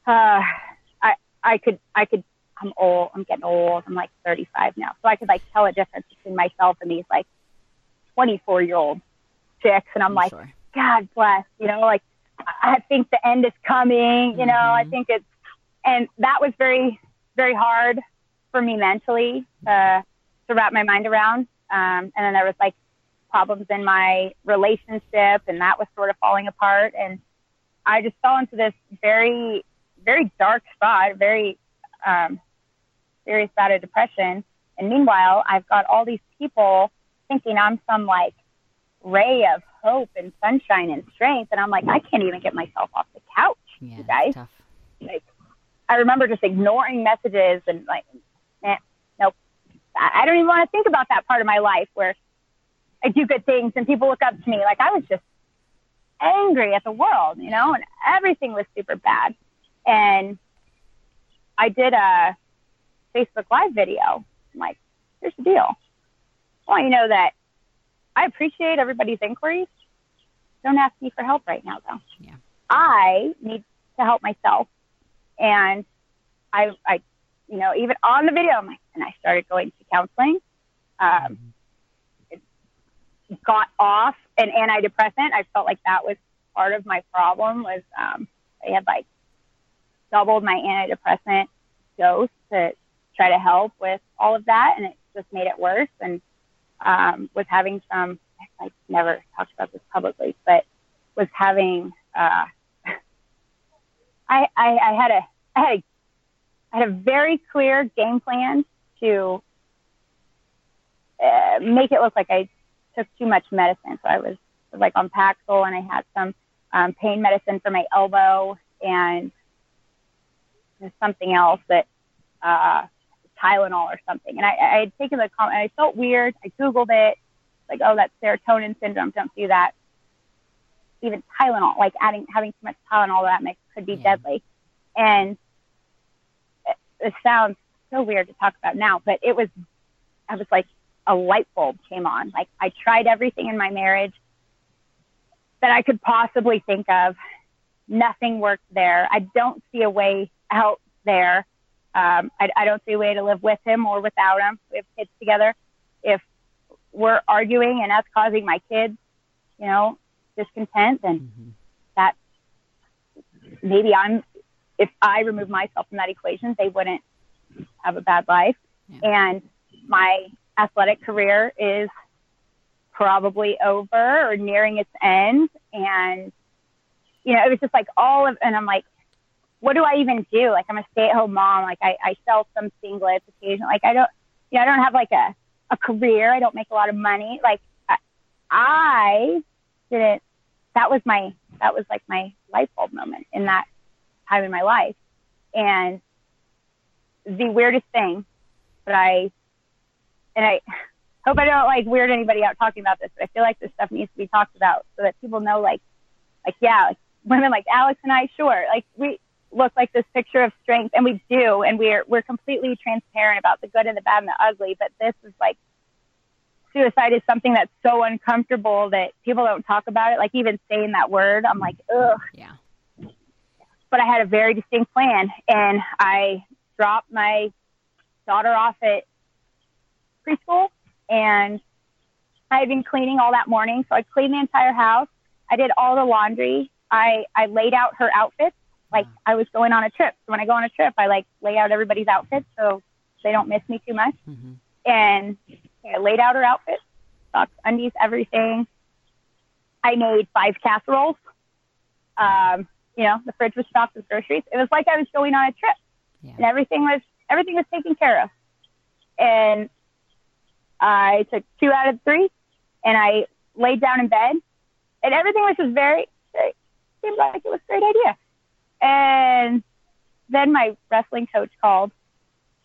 I'm old. I'm getting old. I'm like 35 now, so I could like tell a difference between myself and these like 24-year-old chicks. And I'm like, sure. God bless, you know, like I think the end is coming. You know, I think it's, and that was very, very hard for me mentally. To wrap my mind around. And then there was like problems in my relationship and that was sort of falling apart. And I just fell into this very, very dark spot, very serious bout of depression. And meanwhile, I've got all these people thinking I'm some like ray of hope and sunshine and strength. And I'm like, I can't even get myself off the couch, you guys. Tough. Like, I remember just ignoring messages and like, I don't even want to think about that part of my life where I do good things and people look up to me. Like, I was just angry at the world, you know, and everything was super bad. And I did a Facebook Live video. I'm like, here's the deal. I want you to know that I appreciate everybody's inquiries. Don't ask me for help right now, though. Yeah. I need to help myself. And I, you know, even on the video, I'm like, and I started going to counseling, got off an antidepressant. I felt like that was part of my problem was, I had like doubled my antidepressant dose to try to help with all of that. And it just made it worse. And, was having some, I never talked about this publicly, but was having, I had a very clear game plan to make it look like I took too much medicine. So I was like on Paxil, and I had some pain medicine for my elbow, and there's something else that Tylenol or something. And I had taken the comment, and I felt weird. I Googled it, like, oh, that's serotonin syndrome. Don't do that. Even Tylenol, like having too much Tylenol that mix could be deadly. And it sounds so weird to talk about now, but I was like, a light bulb came on. Like, I tried everything in my marriage that I could possibly think of. Nothing worked there. I don't see a way out there. I don't see a way to live with him or without him. We have kids together. If we're arguing and that's causing my kids, you know, discontent, then that maybe if I remove myself from that equation, they wouldn't have a bad life. Yeah. And my athletic career is probably over or nearing its end. And, you know, it was just like and I'm like, what do I even do? Like, I'm a stay-at-home mom. Like, I sell some singlets occasionally. Like, I don't have like a career. I don't make a lot of money. Like, I didn't, that was like my light bulb moment in that time in my life. And the weirdest thing that I hope I don't like weird anybody out talking about this, but I feel like this stuff needs to be talked about so that people know, like women like Alex and I, sure, like we look like this picture of strength, and we do, and we're completely transparent about the good and the bad and the ugly. But this is like, suicide is something that's so uncomfortable that people don't talk about it. Like, even saying that word, I'm like, ugh. Yeah. But I had a very distinct plan, and I dropped my daughter off at preschool, and I had been cleaning all that morning. So I cleaned the entire house. I did all the laundry. I laid out her outfits. Like, I was going on a trip. So when I go on a trip, I like lay out everybody's outfits so they don't miss me too much. And I laid out her outfit, socks, undies, everything. I made 5 casseroles. You know, the fridge was stocked with groceries. It was like I was going on a trip, and everything was taken care of. And I took 2 out of 3, and I laid down in bed, and everything was just very, very seemed like it was a great idea. And then my wrestling coach called,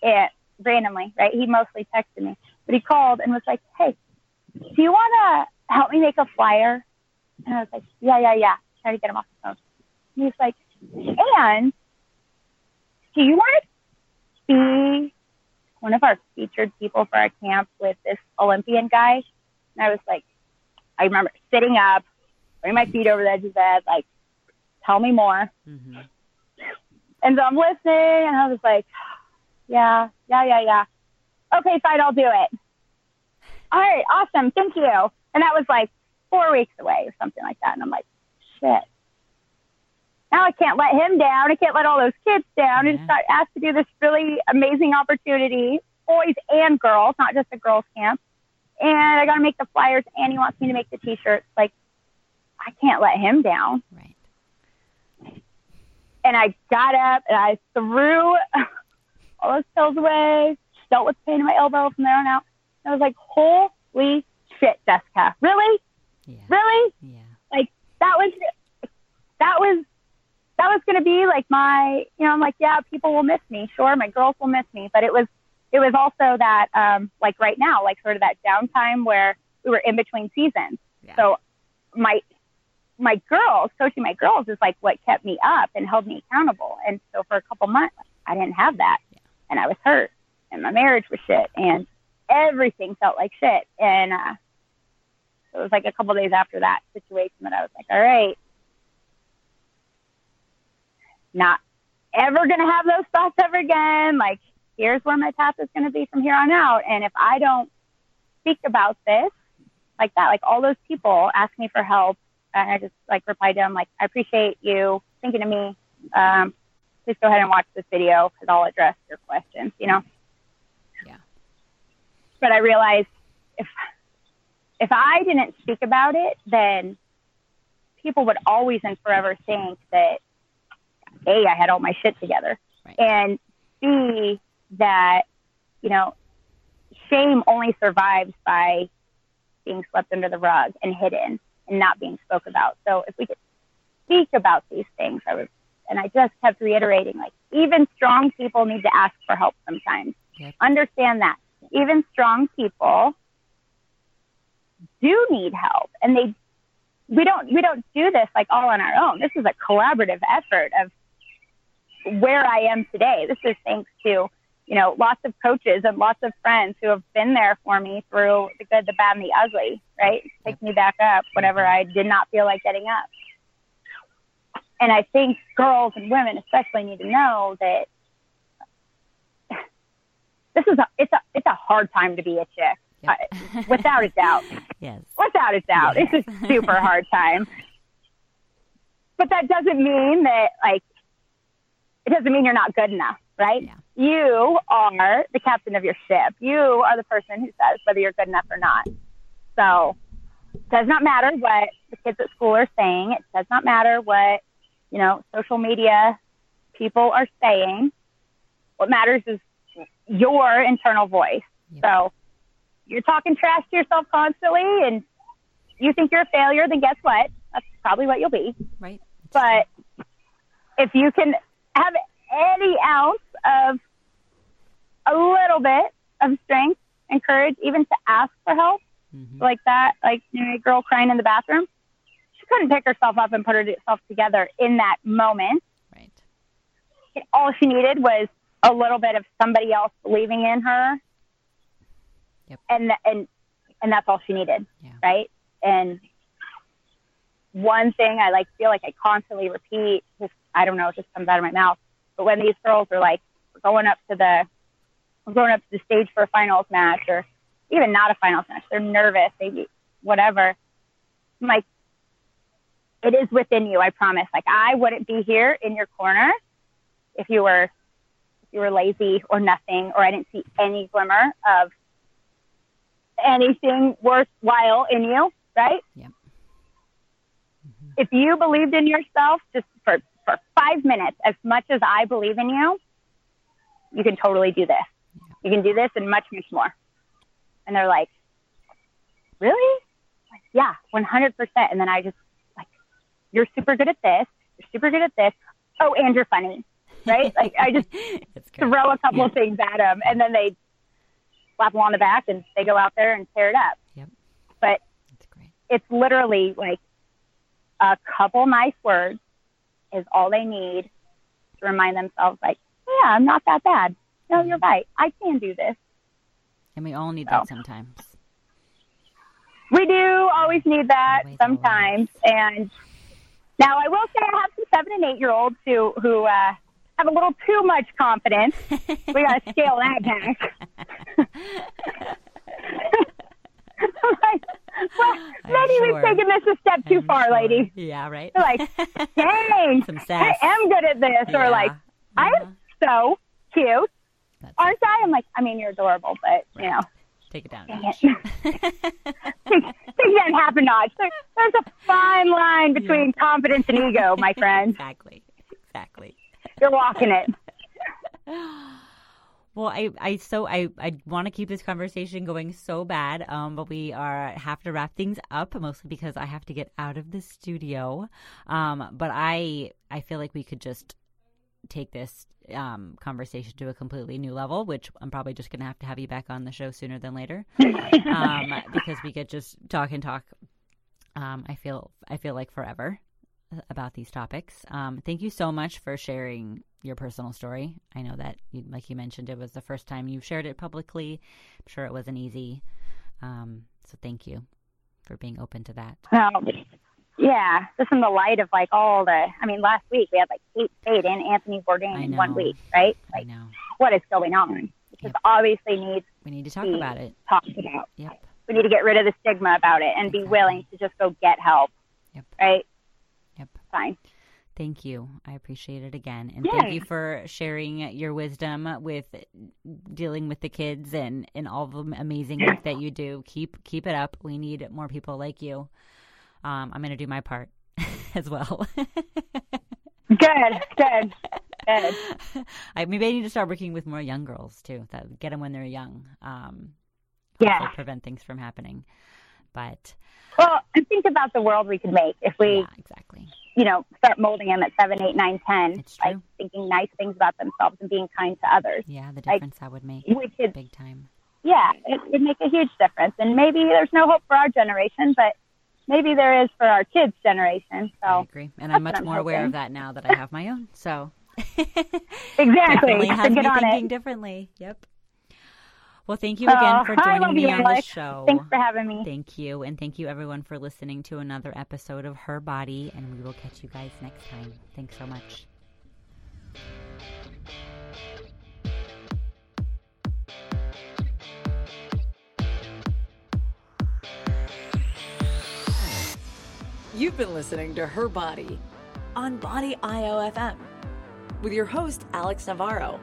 and randomly, right? He mostly texted me, but he called and was like, "Hey, do you want to help me make a flyer?" And I was like, yeah. Try to get him off the phone. And he's like, "And do you want to be one of our featured people for our camp with this Olympian guy?" And I was like, I remember sitting up, putting my feet over the edge of bed, like, tell me more. And so I'm listening, and I was like, yeah. Okay, fine, I'll do it. All right, awesome, thank you. And that was like 4 weeks away or something like that. And I'm like, shit. Now I can't let him down. I can't let all those kids down. And start asked to do this really amazing opportunity, boys and girls, not just a girls camp. And I got to make the flyers, and he wants me to make the T-shirts. Like, I can't let him down. Right. And I got up, and I threw all those pills away, dealt with the pain in my elbow from there on out. And I was like, holy shit, Jessica. Really? Yeah. Really? Yeah. Like, that was going to be like my, you know, I'm like, yeah, people will miss me. Sure. My girls will miss me. But it was also that, like right now, like sort of that downtime where we were in between seasons. Yeah. So my girls, coaching my girls is like what kept me up and held me accountable. And so for a couple months, I didn't have that. Yeah. And I was hurt, and my marriage was shit, and everything felt like shit. And it was like a couple days after that situation that I was like, all right, not ever going to have those thoughts ever again. Like, here's where my path is going to be from here on out. And if I don't speak about this like that, like all those people asked me for help, and I just like replied to them, like, I appreciate you thinking of me. Please go ahead and watch this video because I'll address your questions, you know? Yeah. But I realized if I didn't speak about it, then people would always and forever think that, A, I had all my shit together, right, and B, that, you know, shame only survives by being swept under the rug and hidden and not being spoke about. So if we could speak about these things, I just kept reiterating, like, even strong people need to ask for help sometimes. Yep. Understand that. Even strong people do need help, and we don't do this like all on our own. This is a collaborative effort of where I am today. This is thanks to, you know, lots of coaches and lots of friends who have been there for me through the good, the bad, and the ugly, right? Pick me back up whenever I did not feel like getting up. And I think girls and women especially need to know that it's a hard time to be a chick. Yep. Without a doubt. Yes. Without a doubt. Yes. It's a super hard time. But that doesn't mean that, like, it doesn't mean you're not good enough, right? Yeah. You are the captain of your ship. You are the person who says whether you're good enough or not. So it does not matter what the kids at school are saying. It does not matter what, you know, social media people are saying. What matters is your internal voice. Yep. So you're talking trash to yourself constantly and you think you're a failure, then guess what? That's probably what you'll be. Right. But if you can have any ounce of a little bit of strength and courage, even to ask for help, mm-hmm, like that, like, you know, a girl crying in the bathroom, she couldn't pick herself up and put herself together in that moment. Right. And all she needed was a little bit of somebody else believing in her. Yep. And that's all she needed, yeah, right? And one thing I feel like I constantly repeat, just, I don't know, it just comes out of my mouth. But when these girls are like going up to the stage for a finals match, or even not a finals match, they're nervous, they whatever. I'm like, it is within you, I promise. Like, I wouldn't be here in your corner if you were lazy or nothing, or I didn't see any glimmer of anything worthwhile in you, right? Yep. Mm-hmm. If you believed in yourself just for 5 minutes as much as I believe in you, you can totally do this. Yeah. You can do this and much, much more. And they're like, really? Like, yeah, 100%. And then I just like, you're super good at this. You're super good at this. Oh, and you're funny, right? Like, I just throw a couple of things at them, and then they slap them on the back and they go out there and tear it up. Yep. But that's great. It's literally like a couple nice words is all they need to remind themselves, like, yeah, I'm not that bad. No, you're right. I can do this. And we all need that sometimes. We do always need that sometimes. And now I will say I have some 7 and 8-year-olds who have a little too much confidence. We got to scale that back. Like, well, maybe we've taken this a step too far, lady. Yeah, right. They're like, dang, I am good at this. Yeah. Or like, I am so cute. That's aren't it. I? I'm like, I mean, you're adorable, but, right, you know. Take it down a notch. Take it down half a notch. There's a fine line between confidence and ego, my friend. Exactly. You're walking it. Well, I want to keep this conversation going so bad, but we have to wrap things up, mostly because I have to get out of the studio. But I feel like we could just take this conversation to a completely new level, which I'm probably just going to have you back on the show sooner than later, because we could just talk and talk. I feel like forever about these topics. Thank you so much for sharing your personal story. I know that, like you mentioned, it was the first time you've shared it publicly. I'm sure it wasn't easy. So thank you for being open to that. Yeah, just in the light of like last week we had like Kate Spade and Anthony Bourdain in 1 week, right? Like, I know. What is going on? Because obviously we need to talk about it. Talked about. Yep. We need to get rid of the stigma about it and be willing to just go get help. Yep. Right? Yep. Fine. Thank you. I appreciate it again. And thank you for sharing your wisdom with dealing with the kids and all the amazing work that you do. Keep it up. We need more people like you. I'm going to do my part as well. Good. Maybe I need to start working with more young girls too. Get them when they're young. Prevent things from happening. But and think about the world we could make if we start molding them at 7, 8, 9, 10, like thinking nice things about themselves and being kind to others. Yeah, the difference that would make big time. Yeah, it would make a huge difference. And maybe there's no hope for our generation, but maybe there is for our kids' generation. So I agree, and I'm much more aware of that now that I have my own. So exactly, has me thinking differently. Yep. Well, thank you again for joining me on the show. Thanks for having me. Thank you. And thank you, everyone, for listening to another episode of Her Body. And we will catch you guys next time. Thanks so much. You've been listening to Her Body on Body.io FM with your host, Alex Navarro.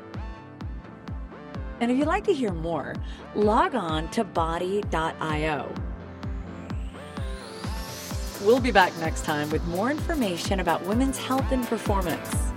And if you'd like to hear more, log on to body.io. We'll be back next time with more information about women's health and performance.